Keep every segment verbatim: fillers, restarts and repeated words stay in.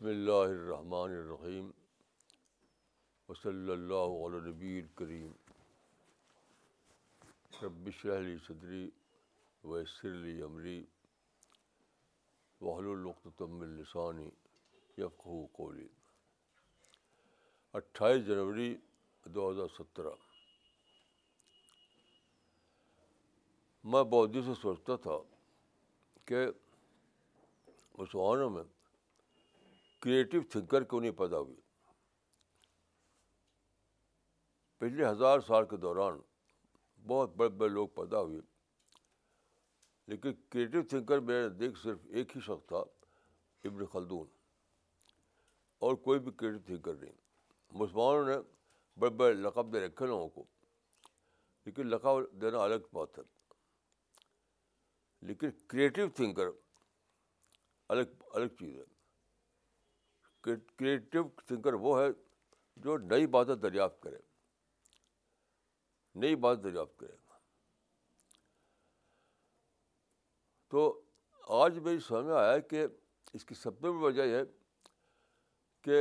بسم اللہ الرحمن الرحیم وصلی اللہ علی نبی الکریم رب اشرح لی صدری ویسر لی امری واحلل عقدۃ من لسانی یفقہوا قولی۔ اٹھائیس جنوری دو ہزار سترہ میں بہت دل سے سوچتا تھا کہ مسلمانوں میں کریٹو تھنکر کیوں نہیں پیدا ہوئی؟ پچھلے ہزار سال کے دوران بہت بڑے بڑے لوگ پیدا ہوئے، لیکن کریٹو تھنکر میرے نزدیک صرف ایک ہی شخص تھا، ابن خلدون، اور کوئی بھی کریٹو تھنکر نہیں۔ مسلمانوں نے بڑے بڑے لقب دے رکھے لوگوں کو، لیکن لقب دینا الگ بات ہے، لیکن کریٹو تھنکر الگ الگ چیز ہے۔ کریٹو تھنکر وہ ہے جو نئی باتیں دریافت کرے، نئی بات دریافت کرے۔ تو آج میری سمجھ میں آیا کہ اس کی سب سے بڑی وجہ یہ ہے کہ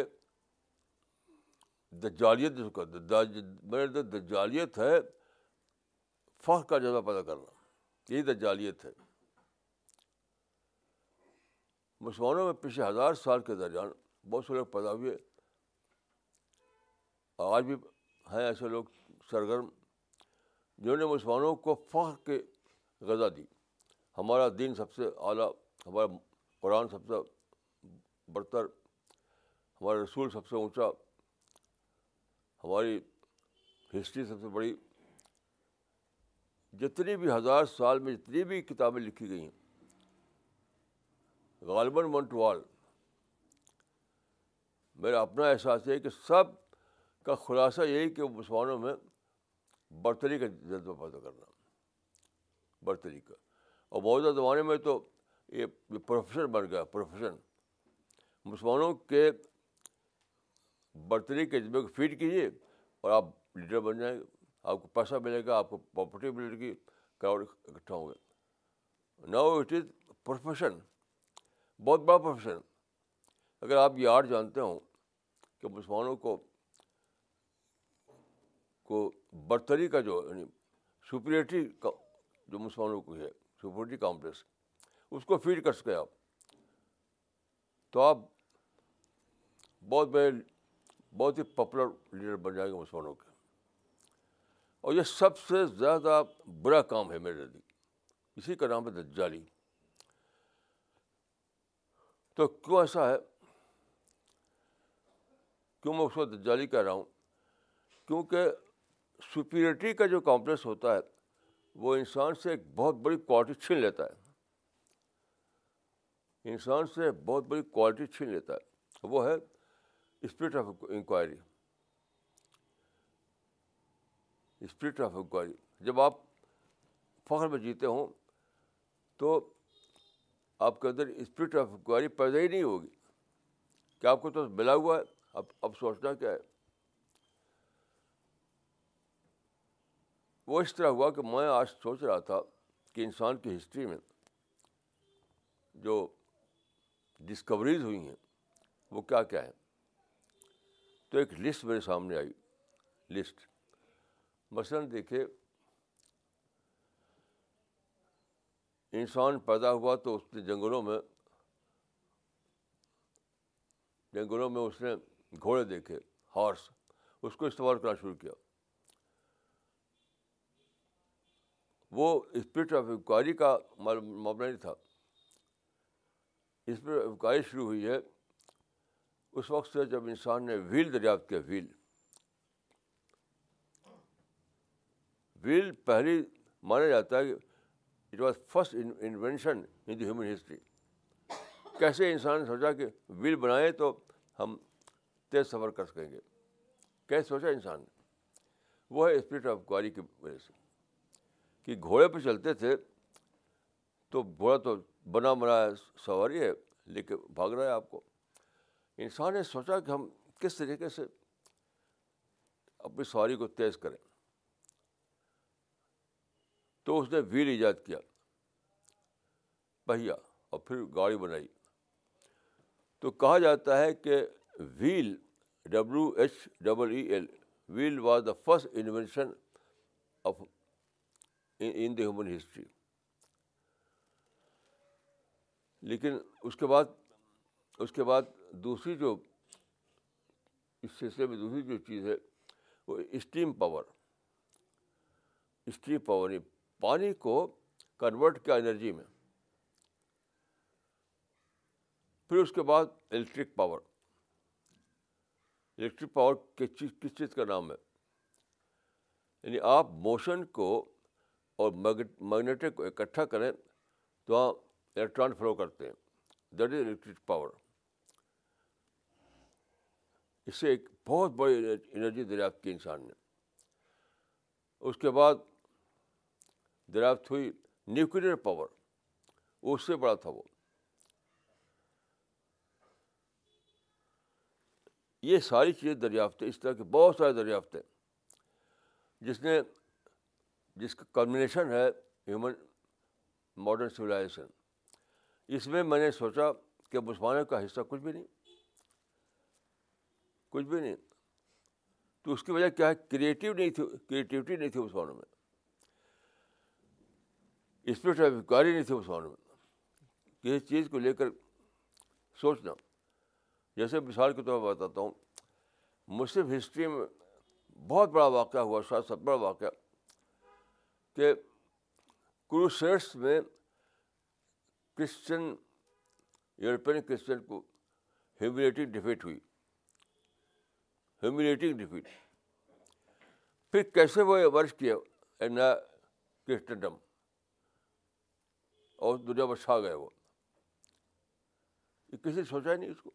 دجالیت، جس کو میرے اندر دجالیت ہے، فخر کا جذبہ پیدا کرنا، یہی دجالیت ہے۔ مسلمانوں میں پچھلے ہزار سال کے درمیان بہت سے لوگ پیدا ہوئے، آج بھی ہیں ایسے لوگ سرگرم جنہوں نے مسلمانوں کو فخر کے غذا دی۔ ہمارا دین سب سے اعلیٰ، ہمارا قرآن سب سے برتر، ہمارا رسول سب سے اونچا، ہماری ہسٹری سب سے بڑی۔ جتنی بھی ہزار سال میں جتنی بھی کتابیں لکھی گئی ہیں، غالباً ون ٹو آل، میرا اپنا احساس ہے کہ سب کا خلاصہ یہی کہ مسلمانوں میں برتری کا جذبہ پیدا کرنا، برتری کا۔ اور موجودہ زمانے میں تو یہ پروفیشن بن گیا، پروفیشن۔ مسلمانوں کے برتری کے جذبے کو فیڈ کیجیے اور آپ لیڈر بن جائیں گے، آپ کو پیسہ ملے گا، آپ کو پراپرٹی ملے گی، کراؤڈ اکٹھا ہوں گے۔ ناؤ اٹ از پروفیشن، بہت بڑا پروفیشن۔ اگر آپ یہ آرٹ جانتے ہوں کہ مسلمانوں کو کو برتری کا جو یعنی سپریٹی کا جو مسلمانوں کو ہے، سپریٹی کمپلیکس، اس کو فیڈ کر سکے آپ، تو آپ بہت بڑے بہت ہی پاپولر لیڈر بن جائیں گے مسلمانوں کے۔ اور یہ سب سے زیادہ برا کام ہے میرے نزدیک، اسی کا نام ہے دجالی۔ تو کیوں ایسا ہے؟ کیوں میں اس کو دجالی کہہ رہا ہوں؟ کیونکہ سپیریٹی کا جو کمپلیکس ہوتا ہے وہ انسان سے ایک بہت بڑی کوالٹی چھین لیتا ہے، انسان سے بہت بڑی کوالٹی چھین لیتا ہے، وہ ہے spirit of inquiry, spirit of inquiry. جب آپ فخر میں جیتے ہوں تو آپ کے اندر اسپرٹ آف انکوائری پیدا ہی نہیں ہوگی کہ آپ کو تو ملا ہوا ہے، اب اب سوچنا کیا ہے۔ وہ اس طرح ہوا کہ میں آج سوچ رہا تھا کہ انسان کی ہسٹری میں جو ڈسکوریز ہوئی ہیں وہ کیا کیا ہیں، تو ایک لسٹ میرے سامنے آئی، لسٹ۔ مثلاً دیکھیے، انسان پیدا ہوا تو اس نے جنگلوں میں جنگلوں میں اس نے گھوڑے دیکھے، ہارس، اس کو استعمال کرنا شروع کیا۔ وہ اسپرٹ آف انکوائری کا معاملہ نہیں تھا۔ اسپرٹ آف انکوائری شروع ہوئی ہے اس وقت سے جب انسان نے ویل دریافت کیا۔ ویل ویل پہلی مانا جاتا ہے کہ it was first invention in the human history. کیسے انسان نے سوچا کہ ویل بنائے تو ہم تیز سفر کر سکیں گے، کیسے سوچا انسان نے؟ وہ ہے اسپرٹ آف انکوائری کی وجہ سے کہ گھوڑے پہ چلتے تھے تو گھوڑا تو بنا بنا ہے، سواری ہے، لے کے بھاگ رہا ہے آپ کو۔ انسان نے سوچا کہ ہم کس طریقے سے اپنی سواری کو تیز کریں، تو اس نے ویل ایجاد کیا، پہیا، اور پھر گاڑی بنائی۔ تو کہا جاتا ہے کہ wheel W H double E L wheel was the first invention of in the human history. لیکن اس کے بعد اس کے بعد دوسری جو اس سلسلے میں دوسری جو چیز ہے وہ اسٹیم پاور. اسٹیم پاور نے پانی کو کنورٹ کیا انرجی میں. پھر اس کے بعد الیکٹرک پاور. الیکٹرک پاور کس چیز کس چیز کا نام ہے؟ یعنی آپ موشن کو اور میگنیٹک کو اکٹھا کریں تو وہاں الیکٹران فلو کرتے ہیں. That is electric power. اس سے ایک بہت بڑی انرجی دریافت کی انسان نے. اس کے بعد دریافت ہوئی نیوکلیر پاور. اس سے بڑا تھا وہ. یہ ساری چیزیں دریافت ہیں. اس طرح کے بہت سارے دریافت ہیں جس نے جس کا کمبینیشن ہے ہیومن ماڈرن سویلائزیشن. اس میں میں نے سوچا کہ مسلمانوں کا حصہ کچھ بھی نہیں کچھ بھی نہیں تو اس کی وجہ کیا ہے؟ کریٹیو نہیں تھی کریٹیوٹی نہیں تھی مسلمانوں میں. اسپرٹ آف انکوائری نہیں تھی مسلمانوں میں کسی چیز کو لے کر سوچنا. جیسے مثال کے طور پر بتاتا ہوں، مصرف ہسٹری میں بہت بڑا واقعہ ہوا، شاید سب بڑا واقعہ، کہ کروسیڈس میں کرسچن یورپین کرسچن کو ہیوملیٹنگ ڈیفیٹ ہوئی ہیوملیٹنگ ڈیفیٹ پھر کیسے وہ ایمرج کیا ایک نیا کرسچنڈم اور دنیا میں چھا گئے. وہ کسی نے سوچا ہی نہیں اس کو.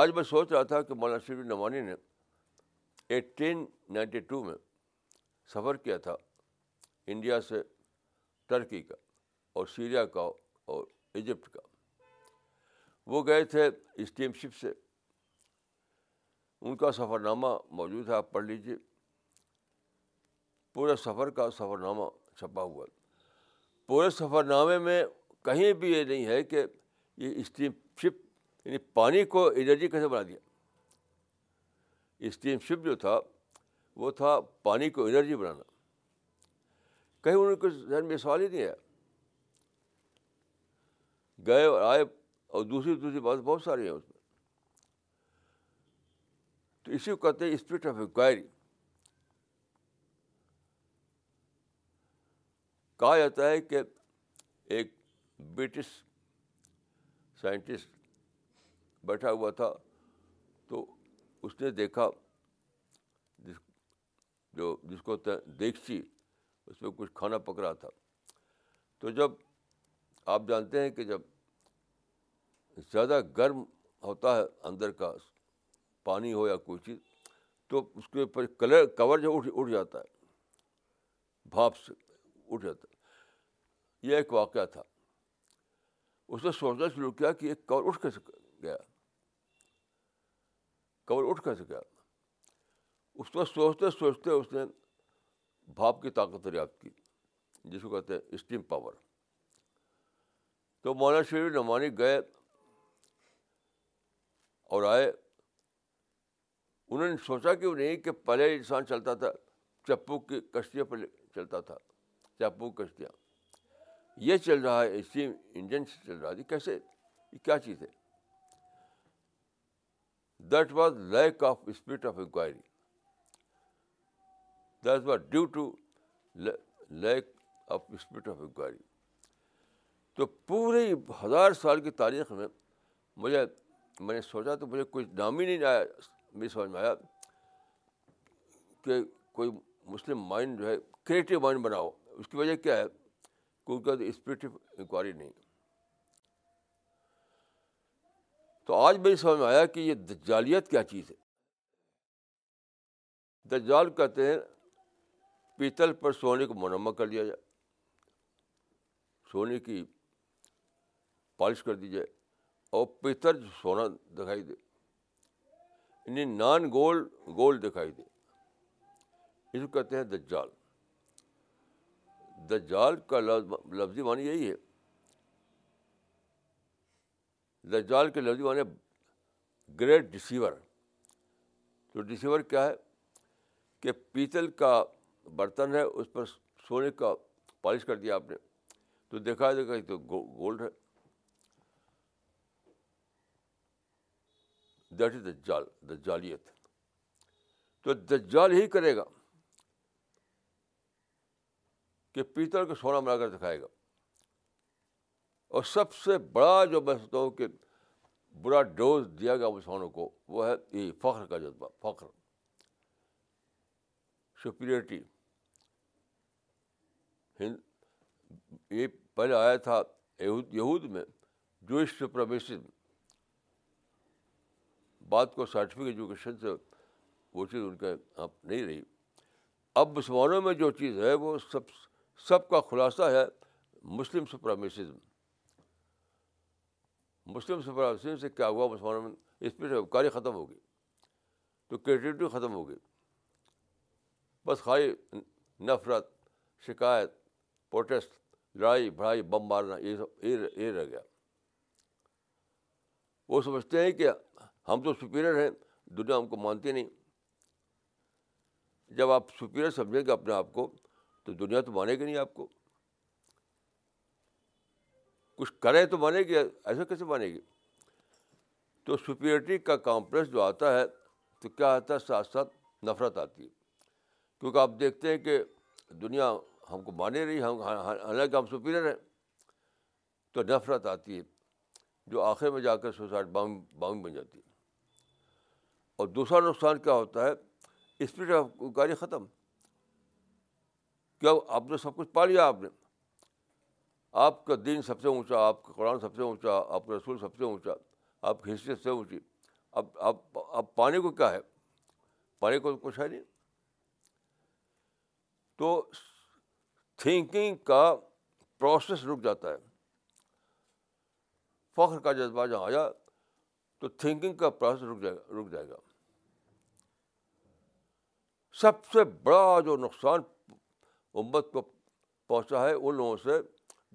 آج میں سوچ رہا تھا کہ مولانا شریف نعمانی نے ایٹین نائنٹی ٹو میں سفر کیا تھا انڈیا سے ترکی کا اور سیریا کا اور ایجپٹ کا. وہ گئے تھے اسٹیم شپ سے. ان کا سفر نامہ موجود ہے، آپ پڑھ لیجیے. پورے سفر کا سفر نامہ چھپا ہوا ہے. پورے سفر نامے میں کہیں بھی یہ نہیں ہے کہ یہ اسٹیم شپ یعنی پانی کو انرجی کیسے بنا دیا. اسٹیم شپ جو تھا وہ تھا پانی کو انرجی بنانا. کہیں انہوں کو ذہن میں سوال ہی نہیں آیا. گئے اور آئے اور دوسری دوسری بات بہت ساری ہیں اس میں. تو اسی کو کہتے ہیں اسپرٹ آف انکوائری. کہا جاتا ہے کہ ایک برٹش سائنٹسٹ بیٹھا ہوا تھا تو اس نے دیکھا جس جو جس کو دیگچی اس میں کچھ کھانا پک رہا تھا. تو جب آپ جانتے ہیں کہ جب زیادہ گرم ہوتا ہے اندر کا پانی ہو یا کوئی چیز تو اس کے اوپر کلر کور جو اٹھ اٹھ جاتا ہے، بھاپ سے اٹھ جاتا ہے. یہ ایک واقعہ تھا. اس نے سوچنا شروع کیا کہ یہ کور اٹھ کیسے گیا، کور اٹھ کیسے گیا. اس کو سوچتے سوچتے اس نے بھاپ کی طاقت دریافت کی جس کو کہتے ہیں اسٹیم پاور. تو مولانا شریف نعمانی گئے اور آئے. انہوں نے سوچا کہ نہیں کہ پہلے انسان چلتا تھا چپو کی کشتیاں پر چلتا تھا، چپو کشتیاں. یہ چل رہا ہے اسٹیم انجن سے چل رہا ہے، کیسے، یہ کیا چیز ہے؟ That was lack of spirit of inquiry. That's what due to lack of spirit of inquiry. تو پورے ہزار سال کی تاریخ میں مجھے میں نے سوچا تو مجھے کوئی نام ہی نہیں آیا. میری سمجھ میں آیا کہ کوئی مسلم مائنڈ جو ہے کریٹو مائنڈ بناؤ. اس کی وجہ کیا ہے؟ کیونکہ اسپرٹ آف انکوائری نہیں. تو آج میری سمجھ میں آیا کہ یہ دجالیت کیا چیز ہے. دجال کہتے ہیں پیتل پر سونے کو منمہ کر دیا جائے، سونے کی پالش کر دی جائے اور پیتل سونا دکھائی دے، یعنی نان گولڈ گولڈ دکھائی دے. اس کو کہتے ہیں دجال. دجال کا لفظی معنی یہی ہے دجال کے لفظی معنی گریٹ ڈسیور. تو ڈسیور کیا ہے کہ پیتل کا برتن ہے, اس پر سونے کا پالش کر دیا آپ نے, تو دیکھا دیکھا یہ تو گولڈ ہے. دیٹ از دجال, دجالیت. تو دجال ہی کرے گا کہ پیتل کا سونا بنا کر دکھائے گا. اور سب سے بڑا جو میں سمجھتا ہوں کہ برا ڈوز دیا گیا مسلمانوں کو, وہ ہے یہ فخر کا جذبہ, فخر, سپیریٹی. ہند یہ پہلے آیا تھا یہود, یہود میں جوئش سپریمیسم. بات کو سائنٹیفک ایجوکیشن سے وہ چیز ان کے آپ نہیں رہی. اب مسلمانوں میں جو چیز ہے وہ سب سب کا خلاصہ ہے مسلم سپریمیسم. مسلم سپریمیسم سے کیا ہوا, مسلمانوں میں اسپرٹ افکاری ختم ہو گئی, تو کریٹیوٹی ختم ہو گئی, بس خالی نفرت, شکایت, پروٹیسٹ, لڑائی بھڑائی, بم مارنا, یہ سب یہ رہ گیا. وہ سمجھتے ہیں کہ ہم تو سپیریئر ہیں, دنیا ہم کو مانتی نہیں. جب آپ سپیریئر سمجھیں گے اپنے آپ کو تو دنیا تو مانے گی نہیں آپ کو, کچھ کرے تو مانے گی, ایسا کیسے مانے گی. تو سپیریئرٹی کا کمپلیکس جو آتا ہے تو کیا آتا ہے, ساتھ ساتھ نفرت آتی ہے. کیونکہ آپ دیکھتے ہیں کہ دنیا ہم کو مانے رہی, ہم حالانکہ ہم سپیریئر ہیں, تو نفرت آتی ہے جو آخر میں جا کر سوسائڈ بام بام بن جاتی ہے. اور دوسرا نقصان کیا ہوتا ہے, اسپرٹ آف گاڑی ختم. کیا آپ نے سب کچھ پا لیا, آپ نے, آپ کا دین سب سے اونچا, آپ کا قرآن سب سے اونچا, آپ کا رسول سب سے اونچا, آپ کی حیثیت سے اونچی, اب آپ اب پانے کو کیا ہے, پانے کو کچھ ہے نہیں. تو تھنکنگ کا پروسیس رک جاتا ہے. فخر کا جذبہ جہاں آیا تو تھنکنگ کا پروسیس رک جائے گا رک جائے گا سب سے بڑا جو نقصان امت کو پہنچا ہے ان لوگوں سے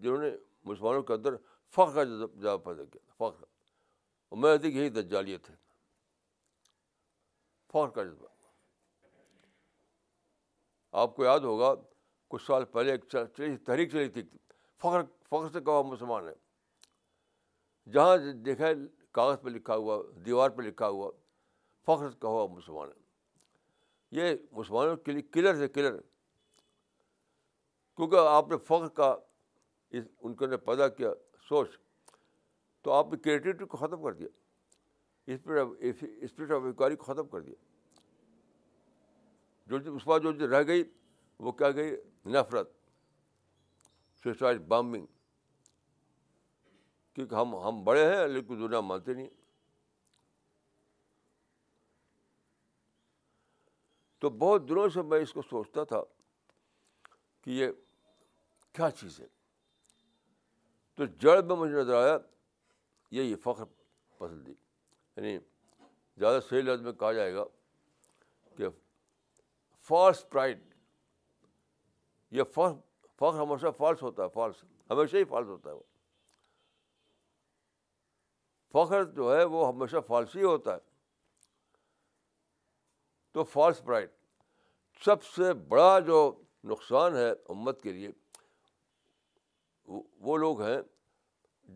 جنہوں نے مسلمانوں کے اندر فخر کا جذبہ پیدا کیا. فخر, اور میں دیکھ یہی دجالیت ہے, فخر کا جذبہ. آپ کو یاد ہوگا کچھ سال پہلے ایک چلی تحریک چلی تھی, فخر فخر سے کہا مسلمان ہے. جہاں دیکھا کاغذ پہ لکھا ہوا, دیوار پہ لکھا ہوا, فخر سے کہا مسلمان ہے. یہ مسلمانوں کے لیے کلر سے کلر, کیونکہ آپ نے فخر کا ان کو نے پیدا کیا سوچ, تو آپ نے کریٹیوٹی کو ختم کر دیا, اسپرٹ آف انکوائری کو ختم کر دیا. جو اس کے بعد جو چیز رہ گئی وہ کیا گئی, نفرت, سوسائڈ بامبنگ. کیونکہ ہم ہم بڑے ہیں لیکن دنیا مانتے نہیں. تو بہت دنوں سے میں اس کو سوچتا تھا کہ یہ کیا چیز ہے, تو جڑ میں مجھے نظر آیا یہی فخر پسندی. یعنی زیادہ صحیح لفظ میں کہا جائے گا کہ فالس پرائڈ. یہ فخر فخر ہمیشہ فالس ہوتا ہے, فالس ہمیشہ ہی فالس ہوتا ہے. وہ فخر جو ہے وہ ہمیشہ فالس ہی ہوتا ہے. تو فالس پرائڈ سب سے بڑا جو نقصان ہے امت کے لیے, وہ لوگ ہیں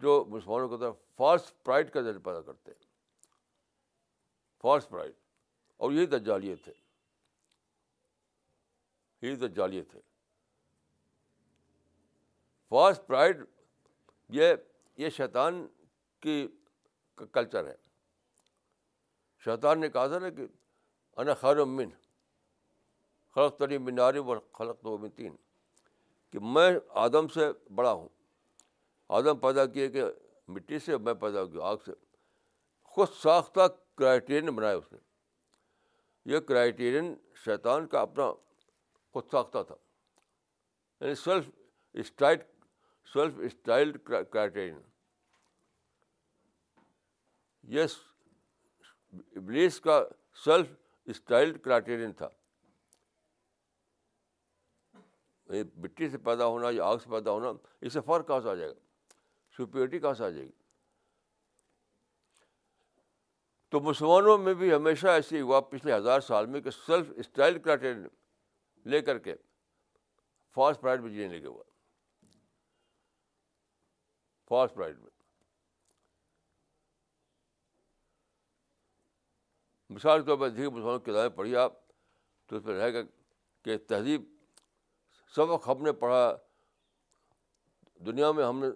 جو مسلمانوں کی طرف فالس پرائڈ کا ذریعہ پیدا کرتے ہیں, فالس پرائڈ. اور یہی دجالیت ہے, یہی دجالیت ہے. فالس پرائڈ یہ یہ شیطان کی کلچر ہے. شیطان نے کہا تھا نا کہ انا خیر من خلقتنی من نار وخلقتہ من طین, کہ میں آدم سے بڑا ہوں. آدم پیدا کیے کہ مٹی سے, میں پیدا کیا آگ سے. خود ساختہ کرائیٹیرین بنایا اس نے. یہ کرائیٹیرین شیطان کا اپنا خود ساختہ تھا, یعنی self style, self style criterion. یہ ابلیس کا سیلف اسٹائل کرائیٹیرین تھا. یہ مٹی سے پیدا ہونا یا آگ سے پیدا ہونا, اس سے فرق کہاں سے آ جائے گا, سپیریٹی کہاں سے آ جائے گی. تو مسلمانوں میں بھی ہمیشہ ایسی ہوا پچھلے ہزار سال میں کہ سیلف اسٹائل کرائٹیرین لے کر کے فالس پرائڈ میں جینے لگے ہوا, فالس پرائڈ میں. مثال کے طور پر دیگر مسلمانوں کی کتابیں پڑھی آپ تو اس پہ رہے گا کہ تہذیب سبق ہم نے پڑھا, دنیا میں ہم نے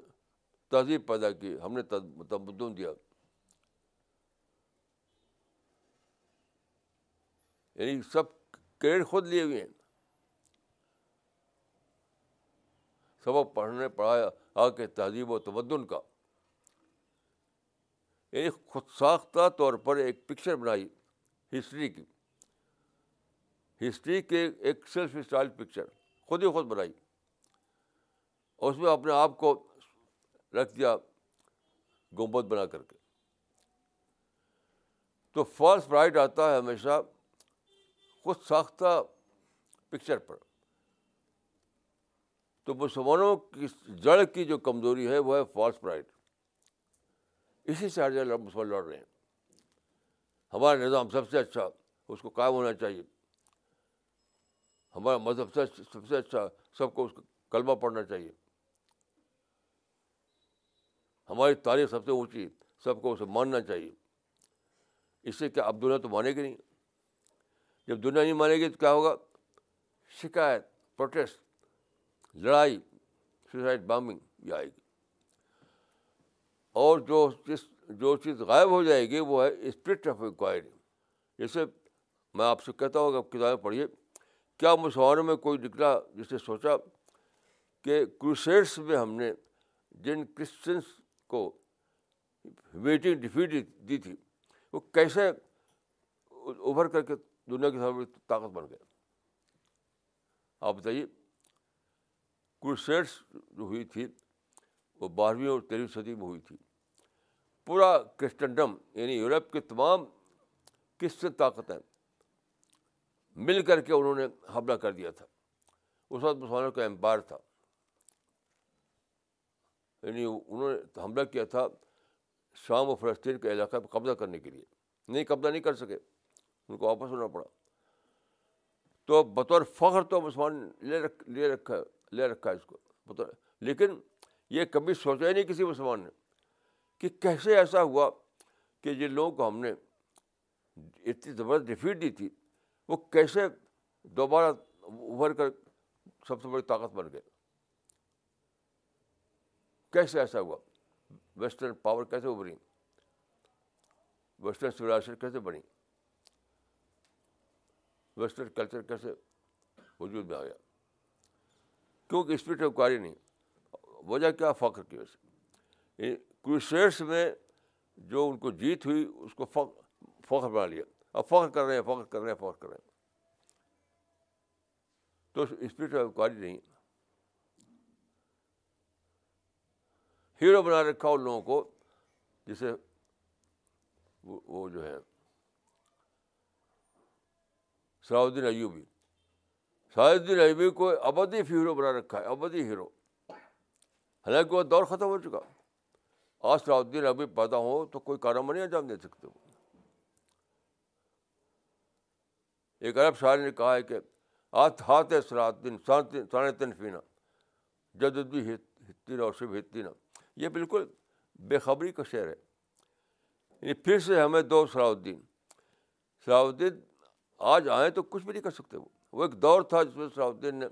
تہذیب پیدا کی, ہم نے تمدن دیا. یعنی سب کریڈٹ خود لیے ہوئے ہیں, سبق پڑھنے پڑھایا آ کے تہذیب و تمدن کا. یعنی خود ساختہ طور پر ایک پکچر بنائی ہسٹری کی, ہسٹری کے ایک سیلف اسٹائل پکچر خود ہی خود بنائی, اور اس میں اپنے آپ کو رکھ دیا گنبد بنا کر کے. تو فالس پرائڈ آتا ہے ہمیشہ خود ساختہ پکچر پر. تو مسلمانوں کی جڑ کی جو کمزوری ہے وہ ہے فالس پرائڈ, اسی سے ہر جگہ مسلمان لڑ رہے ہیں. ہمارا نظام سب سے اچھا, اس کو قائم ہونا چاہیے. ہمارا مذہب سب سے اچھا, سب کو اس کو کلمہ پڑھنا چاہیے. ہماری تاریخ سب سے اونچی, سب کو اسے ماننا چاہیے. اس سے کیا اب دنیا تو مانے گی نہیں. جب دنیا نہیں مانے گی تو کیا ہوگا؟ شکایت, پروٹیسٹ, لڑائی, سوسائڈ بامبنگ یہ آئے گی. اور جو چیز جو چیز غائب ہو جائے گی وہ ہے اسپرٹ آف انکوائری. جیسے میں آپ سے کہتا ہوں کہ آپ کتابیں پڑھیے, کیا مسلمانوں میں کوئی نکلا جس نے سوچا کہ کروسیڈس میں ہم نے جن کرسچنس کو ویٹنگ ڈیفیٹ دی تھی وہ کیسے ابھر کر کے دنیا کی سب سے طاقت بن گئے؟ آپ بتائیے. کروسیڈس جو ہوئی تھی وہ بارہویں اور تیرہویں صدی میں ہوئی تھی. پورا کرسچنڈم یعنی یورپ کے تمام کرسچن طاقتیں مل کر کے انہوں نے حملہ کر دیا تھا. اس وقت مسلمانوں کا امپائر تھا, یعنی انہوں نے حملہ کیا تھا شام و فلسطین کے علاقہ پہ قبضہ کرنے کے لیے. نہیں, قبضہ نہیں کر سکے, ان کو واپس ہونا پڑا. تو بطور فخر تو مسلمان لے رکھ لے رکھا لے رکھا ہے اس کو بطور, لیکن یہ کبھی سوچا ہی نہیں کسی مسلمان نے کہ کیسے ایسا ہوا کہ جن لوگوں کو ہم نے اتنی زبردست ڈیفیٹ دی تھی وہ کیسے دوبارہ ابھر کر سب سے بڑی طاقت بن گئے. کیسے ایسا ہوا؟ ویسٹرن پاور کیسے ابھری, ویسٹرن سویلائزیشن کیسے بنی, ویسٹرن کلچر کیسے وجود میں آیا؟ کیونکہ اسپرٹ انکوائری نہیں. وجہ کیا؟ فخر کی وجہ سے. کروسیڈس میں جو ان کو جیت ہوئی اس کو فخر بنا لیا. اب فخر کر رہے ہیں فخر کر رہے ہیں فخر کر رہے ہیں تو اسپرٹ انکوائری نہیں. ہیرو بنا رکھا ان لوگوں کو جسے وہ جو ہے صلاح الدین ایوبی, صلاح الدین ایوبی کو ابدی ہیرو بنا رکھا ہے, ابدی ہیرو. حالانکہ وہ دور ختم ہو چکا. آج صلاح الدین ایوبی پیدا ہو تو کوئی کارنامہ نہیں انجام دے سکتے. وہ ایک عرب شاعر نے کہا ہے کہ آت ہاتھ صلاح الدین سان تنفینا جدید ہتینا اور شب ہتینا. یہ بالکل بے خبری کا شعر ہے. یعنی پھر سے ہمیں دو صلاح الدین, صلاح الدین آج آئیں تو کچھ بھی نہیں کر سکتے. وہ وہ ایک دور تھا جس میں صلاح الدین نے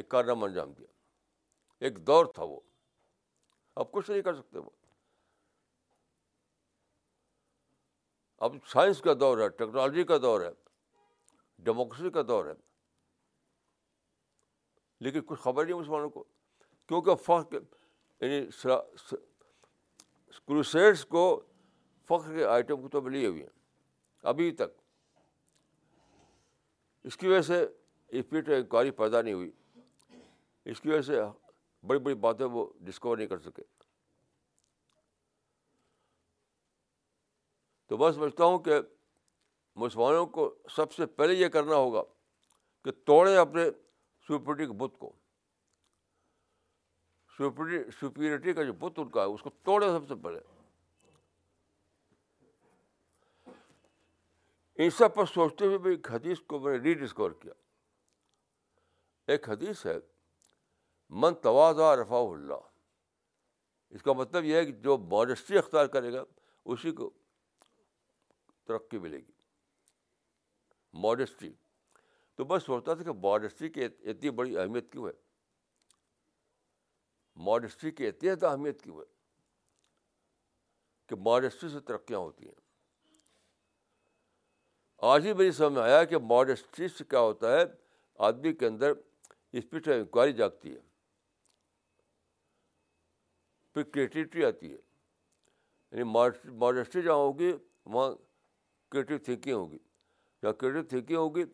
ایک کارنامہ انجام دیا, ایک دور تھا وہ. اب کچھ نہیں کر سکتے وہ. اب سائنس کا دور ہے, ٹیکنالوجی کا دور ہے, ڈیموکریسی کا دور ہے, لیکن کچھ خبر نہیں مسلمانوں کو, کیونکہ فخر یعنی کروسیڈس کو فخر کے آئٹم کو تو لیے ہوئے ہیں ابھی تک. اس کی وجہ سے اسپرٹ انکوائری پیدا نہیں ہوئی, اس کی وجہ سے بڑی بڑی باتیں وہ ڈسکور نہیں کر سکے. تو میں سمجھتا ہوں کہ مسلمانوں کو سب سے پہلے یہ کرنا ہوگا کہ توڑیں اپنے سپیورٹی کے بت کو. سپیورٹی کا جو بت ان کا ہے اس کو توڑیں سب سے پہلے. ان سب پر سوچتے ہوئے میں ایک حدیث کو میں نے ری ڈسکور کیا. ایک حدیث ہے من تواضع رفعہ اللہ. اس کا مطلب یہ ہے کہ جو ماڈیسٹی اختیار کرے گا اسی کو ترقی ملے گی. ماڈیسٹی تو میں سوچتا تھا کہ ماڈیسٹی کی اتنی بڑی اہمیت کیوں ہے، ماڈیسٹی کی اتنی زیادہ اہمیت کیوں ہے کہ ماڈیسٹی سے ترقیاں ہوتی ہیں. آج ہی میری سمجھ میں آیا کہ ماڈیسٹی سے کیا ہوتا ہے، آدمی کے اندر اسپرٹ انکوائری جاگتی ہے، پھر کریٹیوٹی آتی ہے. یعنی ماڈیسٹی جہاں ہوگی وہاں کریٹیو تھنکنگ ہوگی، جہاں کریٹیو تھنکنگ ہوگی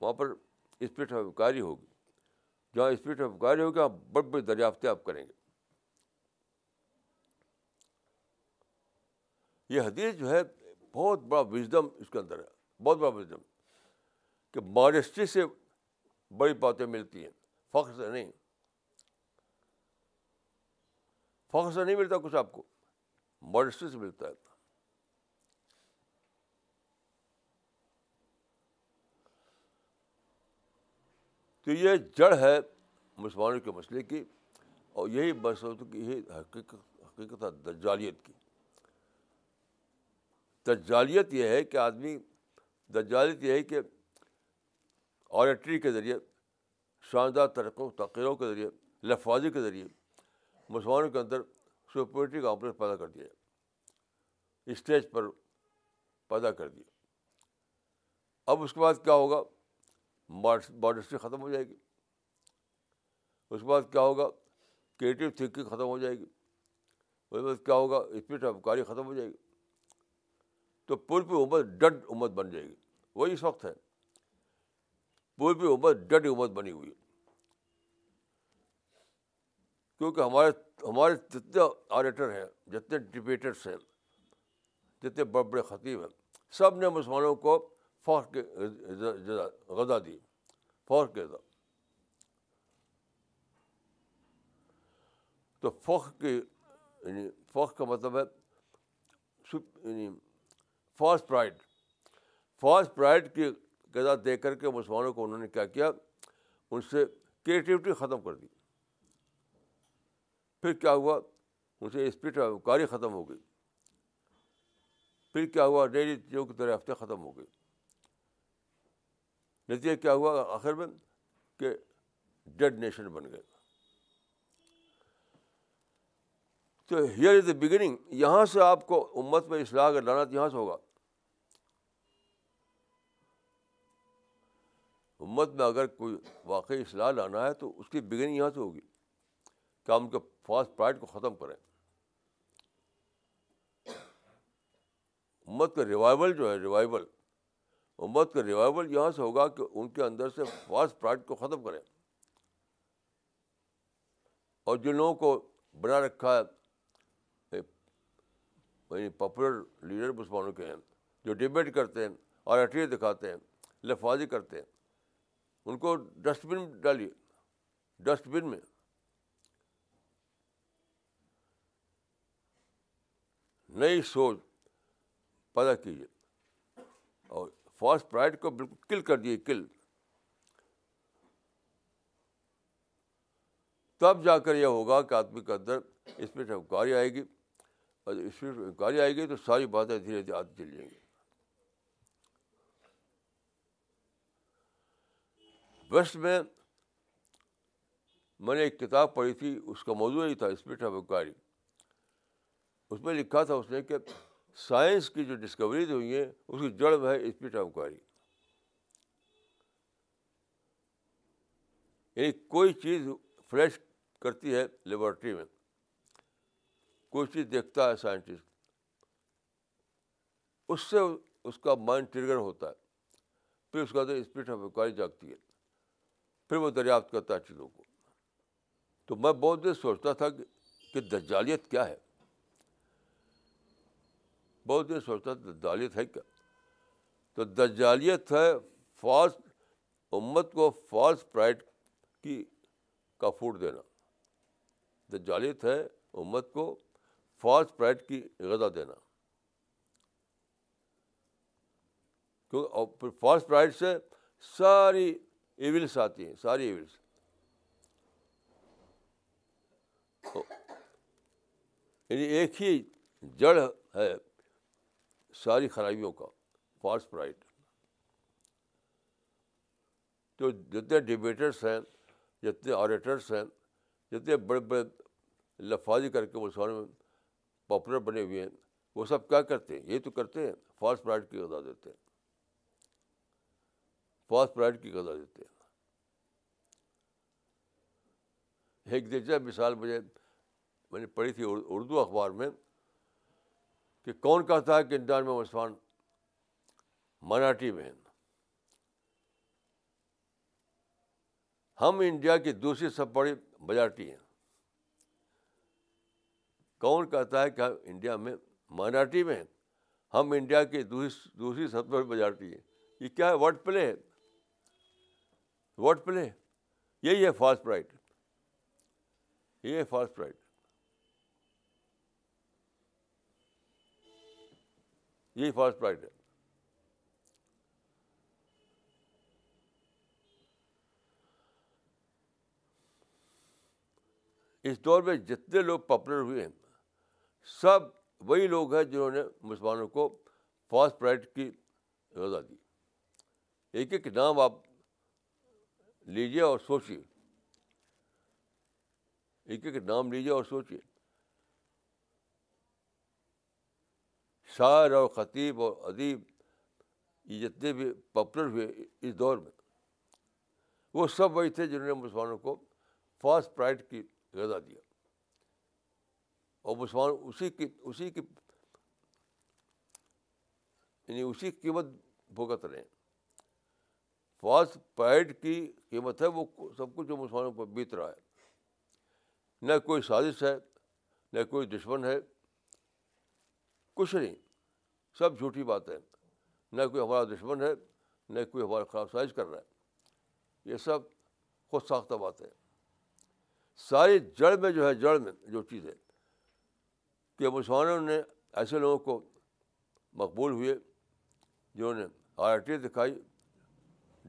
وہاں پر اسپرٹ انکوائری ہوگی، جہاں اسپرٹ انکوائری ہوگی وہاں بڑی بڑی دریافتیں آپ کریں گے. یہ حدیث جو ہے بہت بڑا وژڈم اس کے اندر ہے، بہت بڑا وژڈم کہ ماڈیسٹی سے بڑی باتیں ملتی ہیں، فخر سے نہیں. فخر سے نہیں ملتا کچھ آپ کو، ماڈیسٹی سے ملتا ہے. تو یہ جڑ ہے مسلمانوں کے مسئلے کی، اور یہی مسئلہ کی یہی حقیقت حقیقت ہے دجالیت کی. دجالیت یہ ہے کہ آدمی دجالیت یہ ہے کہ آریٹری کے ذریعے، شاندار ترقیوں تقریروں کے ذریعے، لفاظی کے ذریعے مسلمانوں کے اندر سپریورٹی کمپلیکس پیدا کر دیا، اسٹیج پر پیدا کر دیا. اب اس کے بعد کیا ہوگا؟ ماڈیسٹی ختم ہو جائے گی. اس کے بعد کیا ہوگا؟ کریٹیو تھنکنگ ختم ہو جائے گی. اس کے بعد کیا ہوگا؟ اسپرٹ آف کاری ختم ہو جائے گی. تو پوری امت ڈڈ امت بن جائے گی. وہی اس وقت ہے، پوری امت ڈڈ امت بنی ہوئی ہے، کیونکہ ہمارے ہمارے جتنے آریٹر ہیں، جتنے ڈبیٹرس ہیں، جتنے بڑے بڑے خطیب ہیں، سب نے مسلمانوں کو فخر کے غذا دی، فخر کے غذا. تو فخر کی یعنی فخر کا مطلب ہے یعنی فالس پرائڈ. فالس پرائڈ کی غذا دے کر کے مسلمانوں کو انہوں نے کیا کیا، ان سے کریٹیوٹی ختم کر دی. پھر کیا ہوا؟ ان سے اسپرٹ کاری ختم ہو گئی. پھر کیا ہوا؟ ڈیلی چیزوں کی دریافتیں ختم ہو گئی. نتیجہ کیا ہوا آخر میں؟ کہ ڈیڈ نیشن بن گئے. تو ہیئر از دا بگننگ. یہاں سے آپ کو امت میں اصلاح کا لانا یہاں سے ہوگا. امت میں اگر کوئی واقعی اصلاح لانا ہے تو اس کی بگننگ یہاں سے ہوگی کہ ہم ان کے فاسٹ پرائڈ کو ختم کریں. امت کا ریوائول جو ہے، ریوائول امت کا ریوائول یہاں سے ہوگا کہ ان کے اندر سے فاسٹ پرائڈ کو ختم کریں. اور جن لوگوں کو بنا رکھا ہے پاپولر لیڈر مسلمانوں کے ہیں، جو ڈبیٹ کرتے ہیں، آرٹری دکھاتے ہیں، لفاظی کرتے ہیں، ان کو ڈسٹ بن میں ڈالیے، ڈسٹ بن میں. نئی سوچ پیدا کیجیے اور فالس پرائڈ کو بالکل کل کر دیے، کل. تب جا کر یہ ہوگا کہ آدمی کے اندر اسپرٹ آف انکوائری آئے گی، اور اسپرٹ آف انکوائری آئے گی تو ساری باتیں دھیرے دھیرے آتی چلی جائیں گی. ویسٹ میں میں نے ایک کتاب پڑھی تھی، اس کا موضوع ہی تھا اسپرٹ آف انکوائری. اس میں لکھا تھا اس نے کہ سائنس کی جو ڈسکوریز ہوئی ہیں اس کی جڑ میں ہے اسپرٹ آف انکوائری. یعنی کوئی چیز فلیش کرتی ہے لیبارٹری میں، کوئی چیز دیکھتا ہے سائنٹسٹ، اس سے اس کا مائنڈ ٹریگر ہوتا ہے، پھر اس کا اندر اسپرٹ آف انکوائری جاگتی ہے، پھر وہ دریافت کرتا ہے چیزوں کو. تو میں بہت دیر سوچتا تھا کہ دجالیت کیا ہے، بہت دیر سوچتا تھا دجالیت ہے کیا. تو دجالیت ہے فالس، امت کو فالس پرائڈ کی کا فوڈ دینا. دجالیت ہے امت کو فالس پرائڈ کی غذا دینا. کیونکہ فالس پرائڈ سے ساری ایولس آتی ہیں, ساری ایولس. یعنی ایک ہی جڑ ہے ساری خرابیوں کا, فالس پرائڈ. تو جتنے ڈیبیٹرس ہیں, جتنے آریٹرس ہیں, جتنے بڑے بڑے لفاظی کر کے مسلمانوں میں پاپولر بنے ہوئے ہیں, وہ سب کیا کرتے ہیں؟ یہ تو کرتے ہیں, فالس پرائڈ کی غذا دیتے ہیں, فالس پرائڈ کی غذا دیتے ہیں. ایک دیجیے مثال مجھے میں نے پڑھی تھی اردو اخبار میں کہ کون کہتا ہے کہ انڈین میں مسلمان مراٹھی میں ہیں. ہم انڈیا کی دوسری سب بڑی میجارٹی ہیں. کون کہتا ہے کہ ہم انڈیا میں مائنارٹی میں ہیں, ہم انڈیا کی دوسری دوسری سب بڑی میجارٹی ہیں. یہ کیا ہے؟ ورڈ پلے ہے, ورڈ پلے. یہی ہے فالس پرائڈ, یہ ہے فالس پرائڈ. یہی فالس پرائڈ ہے. اس دور میں جتنے لوگ پاپولر ہوئے ہیں سب وہی لوگ ہیں جنہوں نے مسلمانوں کو فالس پرائڈ کی غذا دی. ایک ایک نام آپ لیجیے اور سوچیے, ایک ایک نام لیجیے اور سوچیے. شاعر اور خطیب اور ادیب, یہ جتنے بھی پاپولر ہوئے اس دور میں, وہ سب وہی تھے جنہوں نے مسلمانوں کو فالس پرائڈ کی غذا دیا, اور مسلمان اسی کی اسی کی یعنی اسی قیمت بھگت رہے ہیں. فالس پرائڈ کی قیمت ہے وہ سب کچھ جو مسلمانوں پر بیت رہا ہے. نہ کوئی سازش ہے, نہ کوئی دشمن ہے, کچھ نہیں, سب جھوٹی بات ہے. نہ کوئی ہمارا دشمن ہے, نہ کوئی ہمارا خلاف سازش کر رہا ہے, یہ سب خود ساختہ بات ہے. ساری جڑ میں جو ہے, جڑ میں جو چیز ہے کہ مسلمانوں نے ایسے لوگوں کو مقبول ہوئے جنہوں نے آرٹی دکھائی,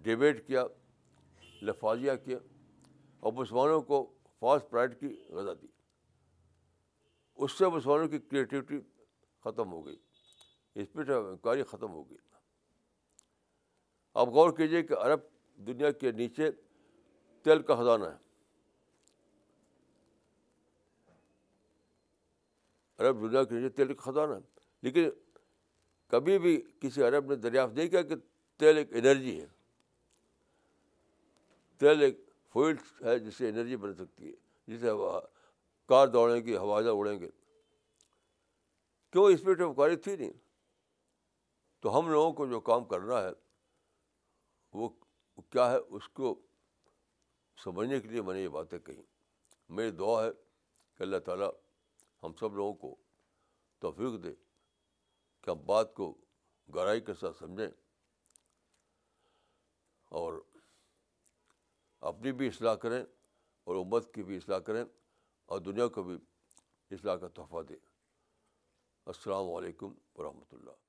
ڈیبیٹ کیا, لفاظیہ کیا, اور مسلمانوں کو فالس پرائڈ کی غذا دی. اس سے مسلمانوں کی کریٹیوٹی ختم ہو گئی, اسپرٹ آف انکوائری ختم ہو گئی. آپ غور کیجیے کہ عرب دنیا کے نیچے تیل کا خزانہ ہے, عرب دنیا کے لیے تیل کا خزانہ ہے, لیکن کبھی بھی کسی عرب نے دریافت نہیں کیا کہ تیل ایک انرجی ہے, تیل ایک فیول ہے جس سے انرجی بن سکتی ہے, جسے کار دوڑیں گے, ہوازہ اڑیں گے. کیوں؟ اسپرٹ آف انکوائری تھی نہیں. تو ہم لوگوں کو جو کام کرنا ہے وہ کیا ہے, اس کو سمجھنے کے لیے میں نے یہ باتیں کہیں. میری دعا ہے کہ اللہ تعالیٰ ہم سب لوگوں کو توفیق دے کہ ہم بات کو گہرائی کے ساتھ سمجھیں اور اپنی بھی اصلاح کریں اور امت کی بھی اصلاح کریں اور دنیا کو بھی اصلاح کا تحفہ دیں. السلام علیکم ورحمۃ اللہ.